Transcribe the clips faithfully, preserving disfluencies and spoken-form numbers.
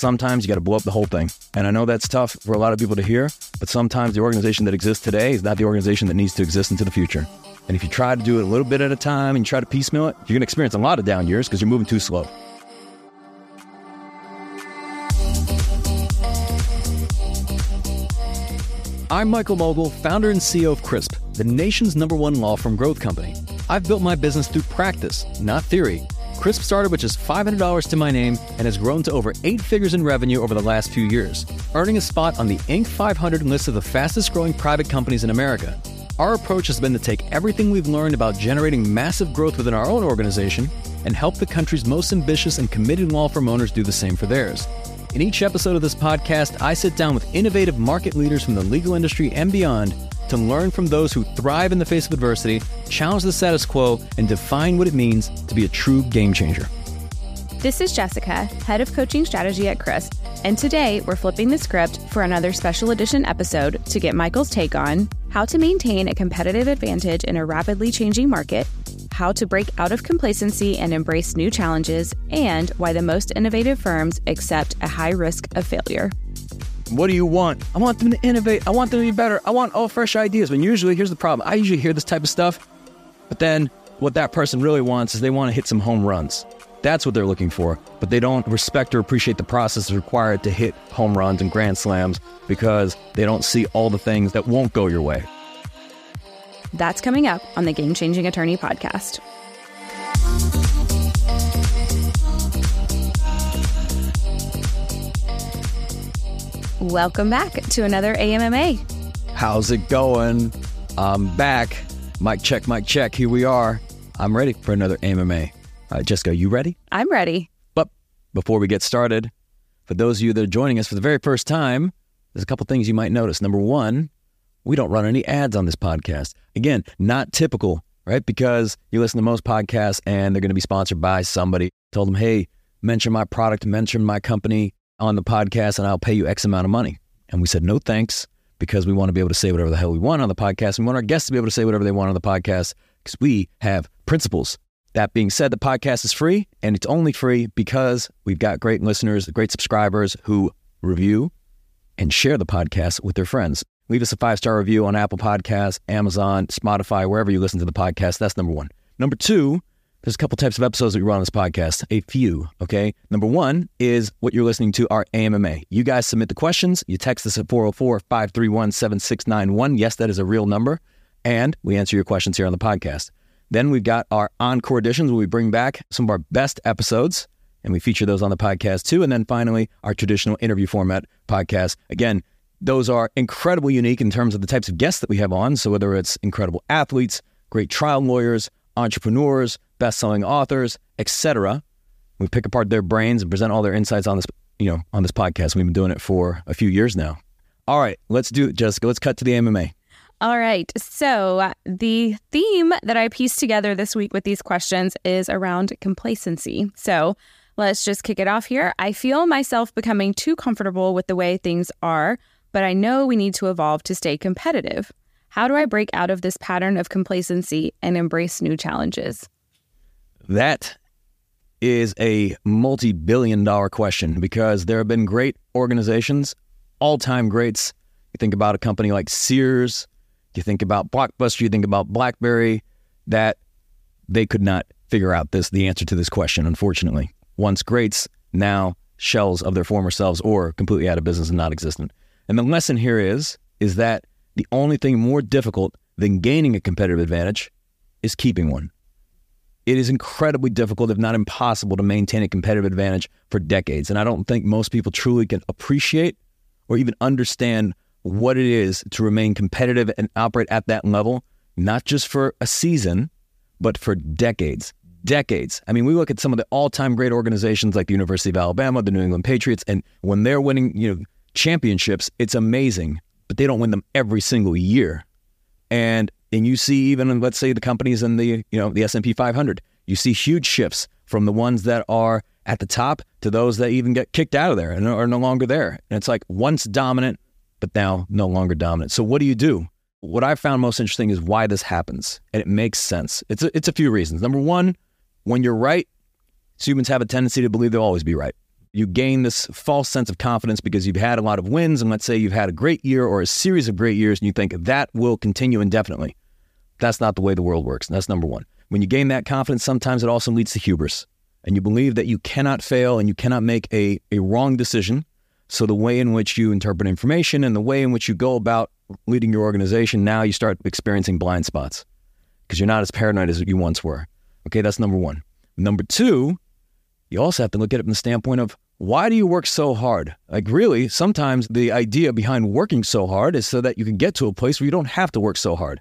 Sometimes you got to blow up the whole thing. And I know that's tough for a lot of people to hear, but sometimes the organization that exists today is not the organization that needs to exist into the future. And if you try to do it a little bit at a time and you try to piecemeal it, you're going to experience a lot of down years because you're moving too slow. I'm Michael Mogul, founder and C E O of Crisp, the nation's number one law firm growth company. I've built my business through practice, not theory. Crisp started with just five hundred dollars to my name and has grown to over eight figures in revenue over the last few years, earning a spot on the Inc five hundred list of the fastest growing private companies in America. Our approach has been to take everything we've learned about generating massive growth within our own organization and help the country's most ambitious and committed law firm owners do the same for theirs. In each episode of this podcast, I sit down with innovative market leaders from the legal industry and beyond to learn from those who thrive in the face of adversity, challenge the status quo, and define what it means to be a true game changer. This is Jessica, Head of Coaching Strategy at Crisp, and today we're flipping the script for another special edition episode to get Michael's take on how to maintain a competitive advantage in a rapidly changing market, how to break out of complacency and embrace new challenges, and why the most innovative firms accept a high risk of failure. What do you want? I want them to innovate. I want them to be better. I want all fresh ideas. But usually, here's the problem. I usually hear this type of stuff, but then what that person really wants is they want to hit some home runs. That's what they're looking for, but they don't respect or appreciate the process required to hit home runs and grand slams because they don't see all the things that won't go your way. That's coming up on the Game Changing Attorney Podcast. Welcome back to another A M M A. How's it going? I'm back. Mic check, mic check. Here we are. I'm ready for another A M M A. Uh, Jessica, you ready? I'm ready. But before we get started, for those of you that are joining us for the very first time, there's a couple things you might notice. Number one, we don't run any ads on this podcast. Again, not typical, right? Because you listen to most podcasts and they're going to be sponsored by somebody. Told them, hey, mention my product, mention my company on the podcast and I'll pay you X amount of money. And we said, no thanks, because we want to be able to say whatever the hell we want on the podcast. We want our guests to be able to say whatever they want on the podcast because we have principles. That being said, the podcast is free, and it's only free because we've got great listeners, great subscribers who review and share the podcast with their friends. Leave us a five-star review on Apple Podcasts, Amazon, Spotify, wherever you listen to the podcast. That's number one. Number two, there's a couple types of episodes that we run on this podcast. A few, okay? Number one is what you're listening to, our A M M A. You guys submit the questions. You text us at four oh four, five three one, seven six nine one. Yes, that is a real number. And we answer your questions here on the podcast. Then we've got our encore editions where we bring back some of our best episodes, and we feature those on the podcast too. And then finally, our traditional interview format podcast. Again, those are incredibly unique in terms of the types of guests that we have on. So whether it's incredible athletes, great trial lawyers, entrepreneurs, best-selling authors, et cetera, we pick apart their brains and present all their insights on this, you know, on this podcast. We've been doing it for a few years now. All right, let's do it, Jessica. Let's cut to the A M M A. All right, so the theme that I pieced together this week with these questions is around complacency. So let's just kick it off here. I feel myself becoming too comfortable with the way things are, but I know we need to evolve to stay competitive. How do I break out of this pattern of complacency and embrace new challenges? That is a multi-billion dollar question because there have been great organizations, all-time greats. You think about a company like Sears. You think about Blockbuster, you think about Blackberry, that they could not figure out this, the answer to this question, unfortunately. Once greats, now shells of their former selves or completely out of business and not existent. And the lesson here is, is that the only thing more difficult than gaining a competitive advantage is keeping one. It is incredibly difficult, if not impossible, to maintain a competitive advantage for decades. And I don't think most people truly can appreciate or even understand what it is to remain competitive and operate at that level, not just for a season, but for decades, decades. I mean, we look at some of the all-time great organizations like the University of Alabama, the New England Patriots, and when they're winning, you know, championships, it's amazing, but they don't win them every single year. And and you see even, let's say, the companies in the, you know, the S and P five hundred, you see huge shifts from the ones that are at the top to those that even get kicked out of there and are no longer there. And it's like once dominant, but now no longer dominant. So what do you do? What I found most interesting is why this happens, and it makes sense. It's a, it's a few reasons. Number one, when you're right, humans have a tendency to believe they'll always be right. You gain this false sense of confidence because you've had a lot of wins, and let's say you've had a great year or a series of great years, and you think that will continue indefinitely. That's not the way the world works. That's number one. When you gain that confidence, sometimes it also leads to hubris, and you believe that you cannot fail and you cannot make a, a wrong decision. So the way in which you interpret information and the way in which you go about leading your organization, now you start experiencing blind spots because you're not as paranoid as you once were. Okay, that's number one. Number two, you also have to look at it from the standpoint of, why do you work so hard? Like, really, sometimes the idea behind working so hard is so that you can get to a place where you don't have to work so hard.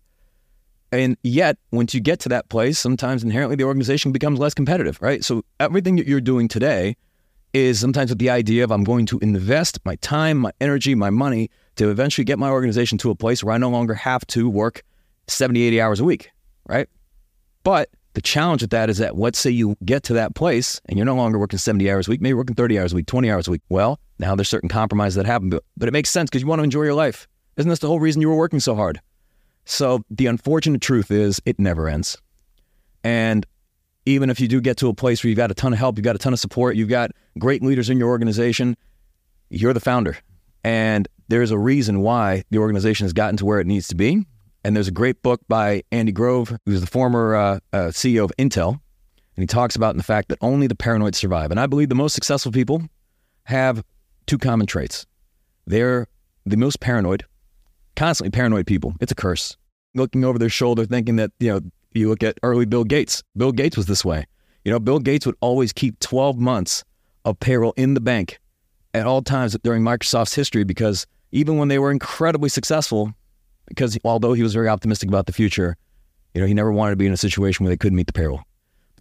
And yet, once you get to that place, sometimes inherently the organization becomes less competitive, right? So everything that you're doing today is sometimes with the idea of, I'm going to invest my time, my energy, my money to eventually get my organization to a place where I no longer have to work seventy, eighty hours a week, right? But the challenge with that is that, let's say you get to that place and you're no longer working seventy hours a week, maybe working thirty hours a week, twenty hours a week. Well, now there's certain compromises that happen, but, but it makes sense because you want to enjoy your life. Isn't this the whole reason you were working so hard? So the unfortunate truth is it never ends. And even if you do get to a place where you've got a ton of help, you've got a ton of support, you've got great leaders in your organization, you're the founder. And there's a reason why the organization has gotten to where it needs to be. And there's a great book by Andy Grove, who's the former uh, uh, C E O of Intel. And he talks about the fact that only the paranoid survive. And I believe the most successful people have two common traits. They're the most paranoid, constantly paranoid people. It's a curse. Looking over their shoulder, thinking that, you know, you look at early Bill Gates. Bill Gates was this way. You know, Bill Gates would always keep twelve months of payroll in the bank at all times during Microsoft's history, because even when they were incredibly successful, because although he was very optimistic about the future, you know, he never wanted to be in a situation where they couldn't meet the payroll.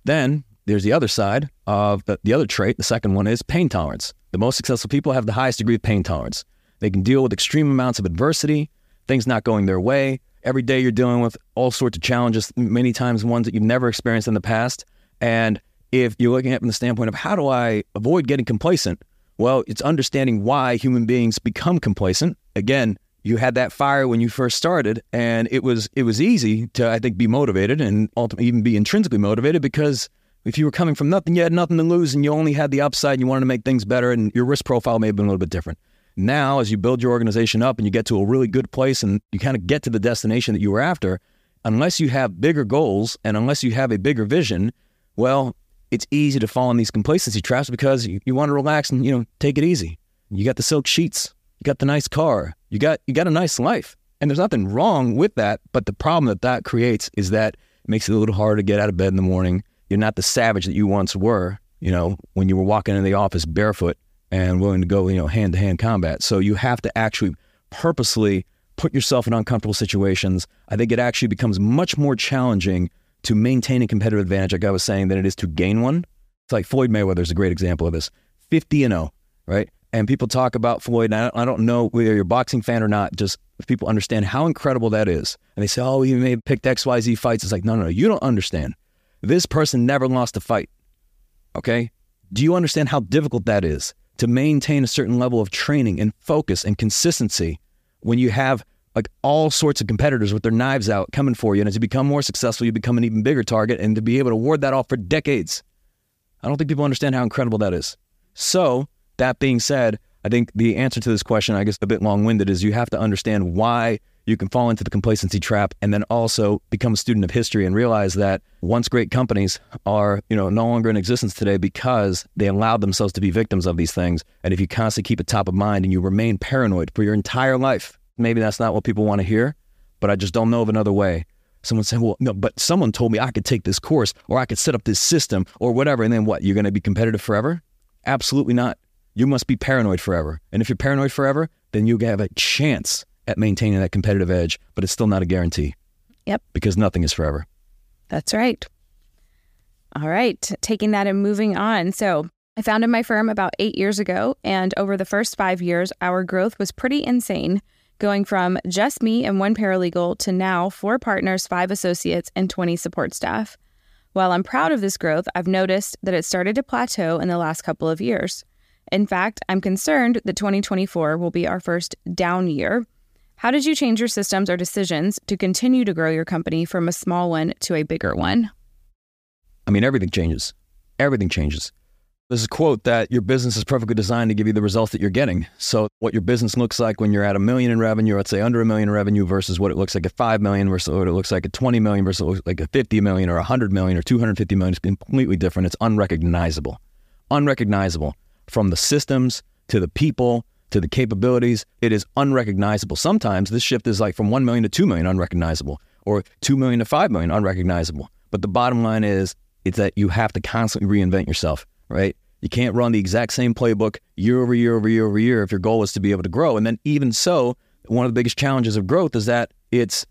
Then there's the other side of the, the other trait. The second one is pain tolerance. The most successful people have the highest degree of pain tolerance. They can deal with extreme amounts of adversity, things not going their way. Every day you're dealing with all sorts of challenges, many times ones that you've never experienced in the past. And if you're looking at it from the standpoint of, how do I avoid getting complacent? Well, it's understanding why human beings become complacent. Again, you had that fire when you first started, and it was it was easy to, I think, be motivated and ultimately even be intrinsically motivated, because if you were coming from nothing, you had nothing to lose and you only had the upside and you wanted to make things better, and your risk profile may have been a little bit different. Now, as you build your organization up and you get to a really good place and you kind of get to the destination that you were after, unless you have bigger goals and unless you have a bigger vision, well, it's easy to fall in these complacency traps because you, you want to relax and, you know, take it easy. You got the silk sheets. You got the nice car. You got you got a nice life. And there's nothing wrong with that. But the problem that that creates is that it makes it a little harder to get out of bed in the morning. You're not the savage that you once were, you know, when you were walking into the office barefoot and willing to go, you know, hand-to-hand combat. So you have to actually purposely put yourself in uncomfortable situations. I think it actually becomes much more challenging to maintain a competitive advantage, like I was saying, than it is to gain one. It's like Floyd Mayweather is a great example of this. fifty and oh, right? And people talk about Floyd, and I don't know whether you're a boxing fan or not, just if people understand how incredible that is. And they say, oh, he may have picked X Y Z fights. It's like, no, no, no, you don't understand. This person never lost a fight, okay? Do you understand how difficult that is to maintain a certain level of training and focus and consistency when you have like all sorts of competitors with their knives out coming for you? And as you become more successful, you become an even bigger target, and to be able to ward that off for decades. I don't think people understand how incredible that is. So, that being said, I think the answer to this question, I guess a bit long-winded, is you have to understand why you can fall into the complacency trap, and then also become a student of history and realize that once great companies are, you know, no longer in existence today because they allowed themselves to be victims of these things. And if you constantly keep it top of mind and you remain paranoid for your entire life, maybe that's not what people want to hear, but I just don't know of another way. Someone said, well, no, but someone told me I could take this course or I could set up this system or whatever. And then what, you're going to be competitive forever? Absolutely not. You must be paranoid forever. And if you're paranoid forever, then you have a chance at maintaining that competitive edge, but it's still not a guarantee. Yep. Because nothing is forever. That's right. All right. Taking that and moving on. So I founded my firm about eight years ago, and over the first five years, our growth was pretty insane, going from just me and one paralegal to now four partners, five associates, and twenty support staff. While I'm proud of this growth, I've noticed that it started to plateau in the last couple of years. In fact, I'm concerned that twenty twenty-four will be our first down year. How did you change your systems or decisions to continue to grow your company from a small one to a bigger one? I mean, everything changes. Everything changes. There's a quote that your business is perfectly designed to give you the results that you're getting. So what your business looks like when you're at a million in revenue, or let's say under a million in revenue, versus what it looks like at five million versus what it looks like at twenty million versus like at fifty million or one hundred million or two hundred fifty million is completely different. It's unrecognizable. Unrecognizable from the systems to the people to the capabilities. It is unrecognizable. Sometimes this shift is like from one million to two million unrecognizable, or two million to five million unrecognizable. But the bottom line is, it's that you have to constantly reinvent yourself. Right? You can't run the exact same playbook year over year over year over year if your goal is to be able to grow. And then even so, one of the biggest challenges of growth is that it's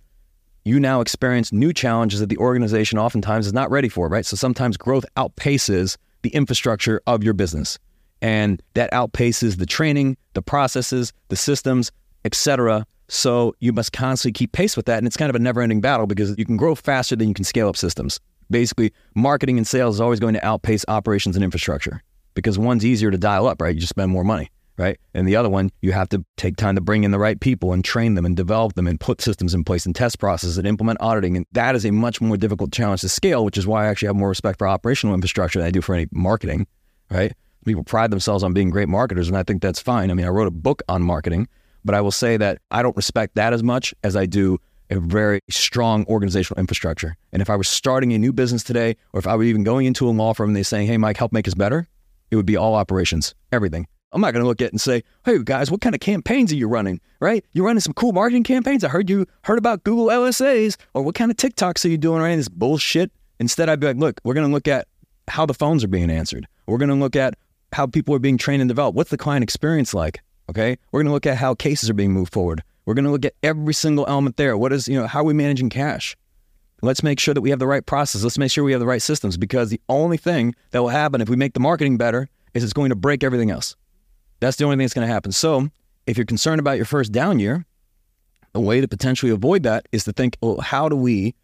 you now experience new challenges that the organization oftentimes is not ready for, right? So sometimes growth outpaces the infrastructure of your business, and that outpaces the training, the processes, the systems, et cetera. So you must constantly keep pace with that. And it's kind of a never-ending battle, because you can grow faster than you can scale up systems. Basically, marketing and sales is always going to outpace operations and infrastructure, because one's easier to dial up, right? You just spend more money, right? And the other one, you have to take time to bring in the right people and train them and develop them and put systems in place and test processes and implement auditing. And that is a much more difficult challenge to scale, which is why I actually have more respect for operational infrastructure than I do for any marketing, right? People pride themselves on being great marketers, and I think that's fine. I mean, I wrote a book on marketing, but I will say that I don't respect that as much as I do a very strong organizational infrastructure. And if I was starting a new business today, or if I were even going into a law firm and they're saying, hey, Mike, help make us better, it would be all operations, everything. I'm not going to look at it and say, hey, guys, what kind of campaigns are you running, right? You're running some cool marketing campaigns. I heard you heard about Google L S As, or what kind of TikToks are you doing, right? This bullshit. Instead, I'd be like, look, we're going to look at how the phones are being answered. We're going to look at how people are being trained and developed. What's the client experience like, okay? We're going to look at how cases are being moved forward. We're going to look at every single element there. What is, you know, how are we managing cash? Let's make sure that we have the right process. Let's make sure we have the right systems, because the only thing that will happen if we make the marketing better is it's going to break everything else. That's the only thing that's going to happen. So if you're concerned about your first down year, the way to potentially avoid that is to think, well, how do we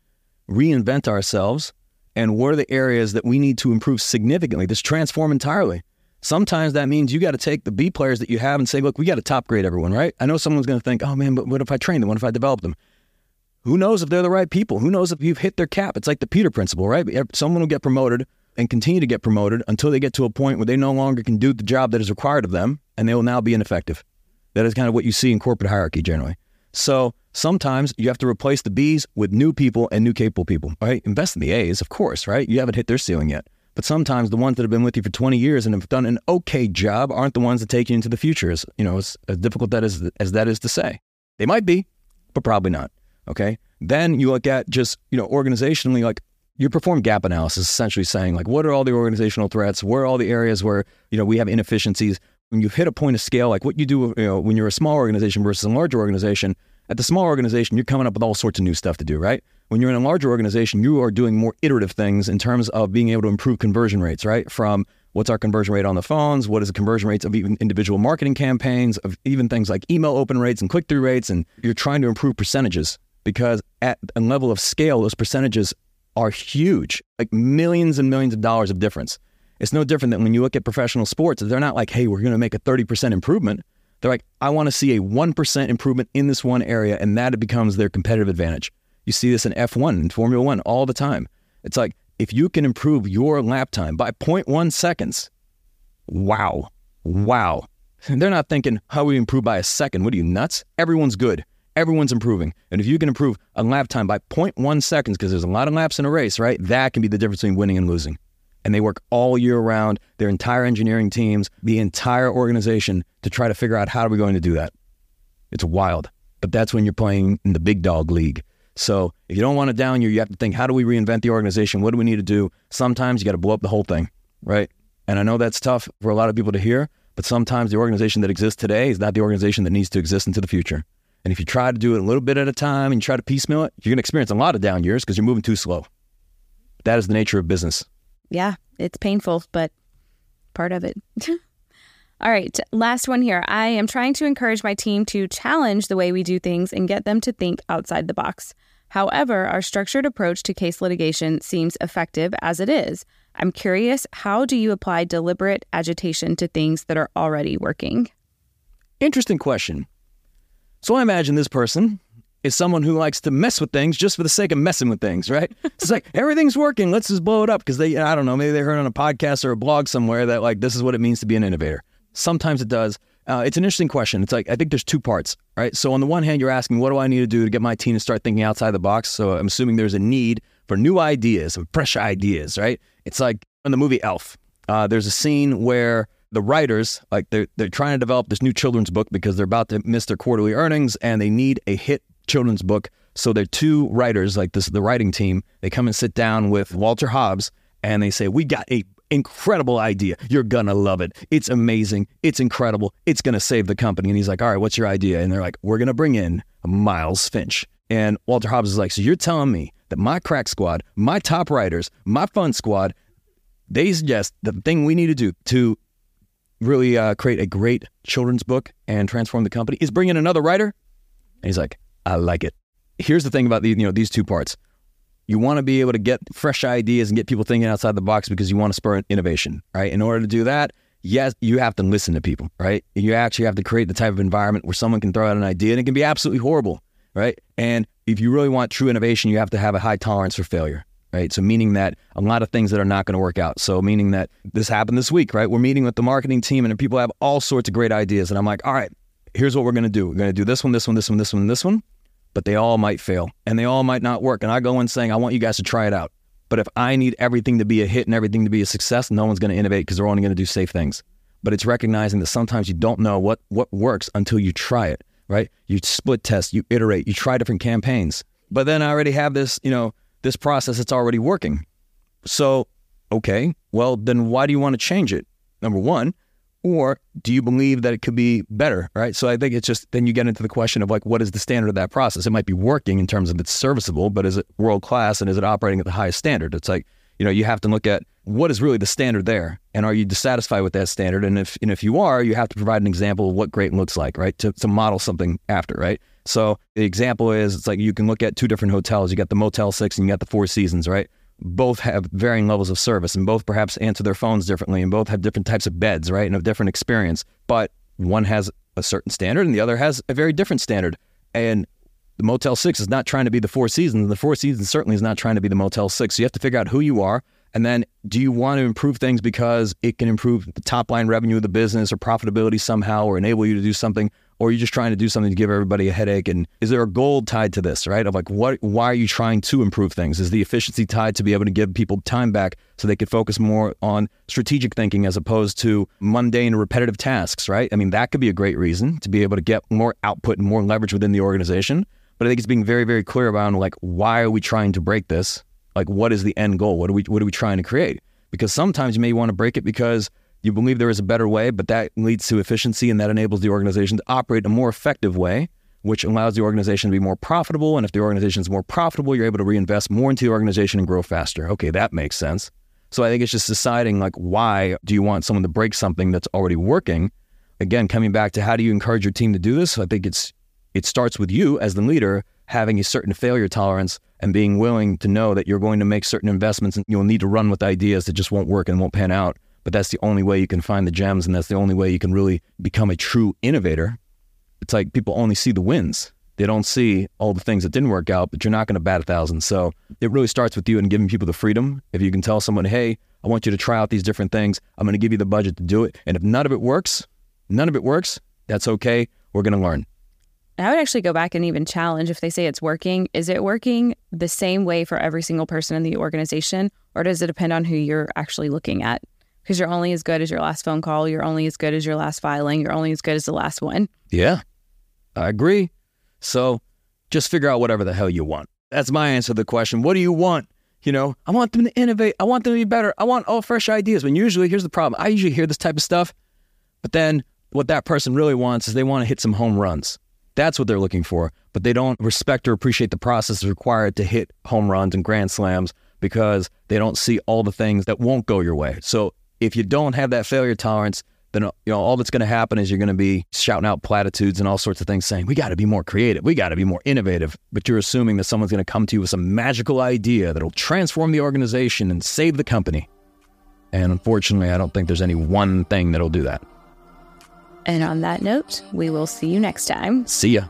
reinvent ourselves, and what are the areas that we need to improve significantly, just transform entirely? Sometimes that means you got to take the B players that you have and say, look, we got to top grade everyone, right? I know someone's going to think, oh man, but what if I train them? What if I develop them? Who knows if they're the right people? Who knows if you've hit their cap? It's like the Peter Principle, right? Someone will get promoted and continue to get promoted until they get to a point where they no longer can do the job that is required of them, and they will now be ineffective. That is kind of what you see in corporate hierarchy generally. So sometimes you have to replace the B's with new people and new capable people, right? Invest in the A's, of course, right? You haven't hit their ceiling yet. But sometimes the ones that have been with you for twenty years and have done an okay job aren't the ones that take you into the future. As, you know, as, as difficult that is, as that is to say. They might be, but probably not, okay? Then you look at just, you know, organizationally, like you perform gap analysis, essentially saying, like, what are all the organizational threats? Where are all the areas where, you know, we have inefficiencies? When you hit a point of scale, like what you do, you know, when you're a small organization versus a large organization, at the small organization, you're coming up with all sorts of new stuff to do, right? When you're in a larger organization, you are doing more iterative things in terms of being able to improve conversion rates, right? From what's our conversion rate on the phones, what is the conversion rates of even individual marketing campaigns, of even things like email open rates and click-through rates, and you're trying to improve percentages, because at a level of scale, those percentages are huge, like millions and millions of dollars of difference. It's no different than when you look at professional sports. They're not like, hey, we're going to make a thirty percent improvement. They're like, I want to see a one percent improvement in this one area, and that becomes their competitive advantage. You see this in F one and Formula one all the time. It's like, if you can improve your lap time by zero point one seconds, wow, wow. And they're not thinking, how we improve by a second? What are you, nuts? Everyone's good. Everyone's improving. And if you can improve a lap time by zero point one seconds, because there's a lot of laps in a race, right? That can be the difference between winning and losing. And they work all year round, their entire engineering teams, the entire organization, to try to figure out how are we going to do that. It's wild. But that's when you're playing in the big dog league. So if you don't want to down year, you have to think, how do we reinvent the organization? What do we need to do? Sometimes you got to blow up the whole thing, right? And I know that's tough for a lot of people to hear, but sometimes the organization that exists today is not the organization that needs to exist into the future. And if you try to do it a little bit at a time and you try to piecemeal it, you're going to experience a lot of down years because you're moving too slow. That is the nature of business. Yeah, it's painful, but part of it. All right, last one here. I am trying to encourage my team to challenge the way we do things and get them to think outside the box. However, our structured approach to case litigation seems effective as it is. I'm curious, how do you apply deliberate agitation to things that are already working? Interesting question. So I imagine this person is someone who likes to mess with things just for the sake of messing with things, right? It's like, everything's working, let's just blow it up because they, I don't know, maybe they heard on a podcast or a blog somewhere that like, this is what it means to be an innovator. Sometimes it does. Uh, it's an interesting question. It's like, I think there's two parts, right? So on the one hand, you're asking, what do I need to do to get my team to start thinking outside the box? So I'm assuming there's a need for new ideas and fresh ideas, right? It's like in the movie Elf, uh, there's a scene where the writers, like they're, they're trying to develop this new children's book because they're about to miss their quarterly earnings and they need a hit children's book. So their two writers, like this, the writing team, they come and sit down with Walter Hobbs and they say, we got a incredible idea. You're gonna love it. It's amazing. It's incredible. It's gonna save the company. And he's like, all right, what's your idea? And they're like, we're gonna bring in Miles Finch. And Walter Hobbs is like, so you're telling me that my crack squad, my top writers, my fun squad, they suggest the thing we need to do to really uh, create a great children's book and transform the company is bring in another writer? And he's like, I like it. Here's the thing about the, you know, these two parts. You want to be able to get fresh ideas and get people thinking outside the box because you want to spur innovation, right? In order to do that, yes, you have to listen to people, right? You actually have to create the type of environment where someone can throw out an idea and it can be absolutely horrible, right? And if you really want true innovation, you have to have a high tolerance for failure, right? So meaning that a lot of things that are not going to work out. So meaning that this happened this week, right? We're meeting with the marketing team and people have all sorts of great ideas. And I'm like, all right, here's what we're going to do. We're going to do this one, this one, this one, this one, this one. But they all might fail and they all might not work. And I go in saying, I want you guys to try it out. But if I need everything to be a hit and everything to be a success, no one's going to innovate because they're only going to do safe things. But it's recognizing that sometimes you don't know what, what works until you try it, right? You split test, you iterate, you try different campaigns. But then I already have this, you know, this process that's already working. So, okay, well, then why do you want to change it? Number one. Or do you believe that it could be better, right? So I think it's just, then you get into the question of like, what is the standard of that process? It might be working in terms of it's serviceable, but is it world-class and is it operating at the highest standard? It's like, you know, you have to look at what is really the standard there and are you dissatisfied with that standard? And if and if you are, you have to provide an example of what great looks like, right? To, to model something after, right? So the example is, it's like you can look at two different hotels. You got the Motel six and you got the Four Seasons, right? Both have varying levels of service and both perhaps answer their phones differently and both have different types of beds, right? And a different experience. But one has a certain standard and the other has a very different standard. And the Motel six is not trying to be the Four Seasons. And the Four Seasons certainly is not trying to be the Motel six. So you have to figure out who you are. And then do you want to improve things because it can improve the top line revenue of the business or profitability somehow or enable you to do something? Or are you just trying to do something to give everybody a headache? And is there a goal tied to this, right? Of like, what? Why are you trying to improve things? Is the efficiency tied to be able to give people time back so they could focus more on strategic thinking as opposed to mundane, repetitive tasks, right? I mean, that could be a great reason to be able to get more output and more leverage within the organization. But I think it's being very, very clear about like, why are we trying to break this? Like, what is the end goal? What are we, what are we trying to create? Because sometimes you may want to break it because you believe there is a better way, but that leads to efficiency and that enables the organization to operate in a more effective way, which allows the organization to be more profitable. And if the organization is more profitable, you're able to reinvest more into the organization and grow faster. Okay, that makes sense. So I think it's just deciding like, why do you want someone to break something that's already working? Again, coming back to how do you encourage your team to do this? So I think it's it starts with you as the leader having a certain failure tolerance and being willing to know that you're going to make certain investments and you'll need to run with ideas that just won't work and won't pan out. But that's the only way you can find the gems and that's the only way you can really become a true innovator. It's like people only see the wins. They don't see all the things that didn't work out, but you're not going to bat a thousand. So it really starts with you and giving people the freedom. If you can tell someone, hey, I want you to try out these different things. I'm going to give you the budget to do it. And if none of it works, none of it works, that's okay. We're going to learn. I would actually go back and even challenge if they say it's working. Is it working the same way for every single person in the organization? Or does it depend on who you're actually looking at? Because you're only as good as your last phone call. You're only as good as your last filing. You're only as good as the last one. Yeah, I agree. So just figure out whatever the hell you want. That's my answer to the question. What do you want? You know, I want them to innovate. I want them to be better. I want all fresh ideas. When usually, here's the problem. I usually hear this type of stuff. But then what that person really wants is they want to hit some home runs. That's what they're looking for. But they don't respect or appreciate the process required to hit home runs and grand slams because they don't see all the things that won't go your way. So if you don't have that failure tolerance, then you know all that's going to happen is you're going to be shouting out platitudes and all sorts of things saying, we got to be more creative. We got to be more innovative. But you're assuming that someone's going to come to you with some magical idea that'll transform the organization and save the company. And unfortunately, I don't think there's any one thing that'll do that. And on that note, we will see you next time. See ya.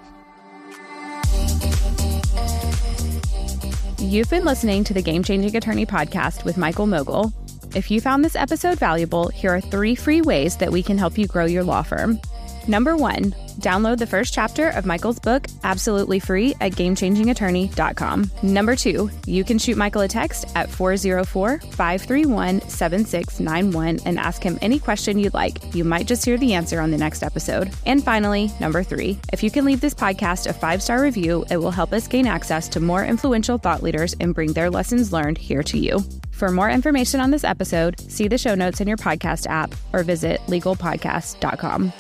You've been listening to the Game Changing Attorney Podcast with Michael Mogul. If you found this episode valuable, here are three free ways that we can help you grow your law firm. Number one, download the first chapter of Michael's book, absolutely free, at game changing attorney dot com. Number two, you can shoot Michael a text at four oh four, five three one, seven six nine one and ask him any question you'd like. You might just hear the answer on the next episode. And finally, number three, if you can leave this podcast a five-star review, it will help us gain access to more influential thought leaders and bring their lessons learned here to you. For more information on this episode, see the show notes in your podcast app or visit legal podcast dot com.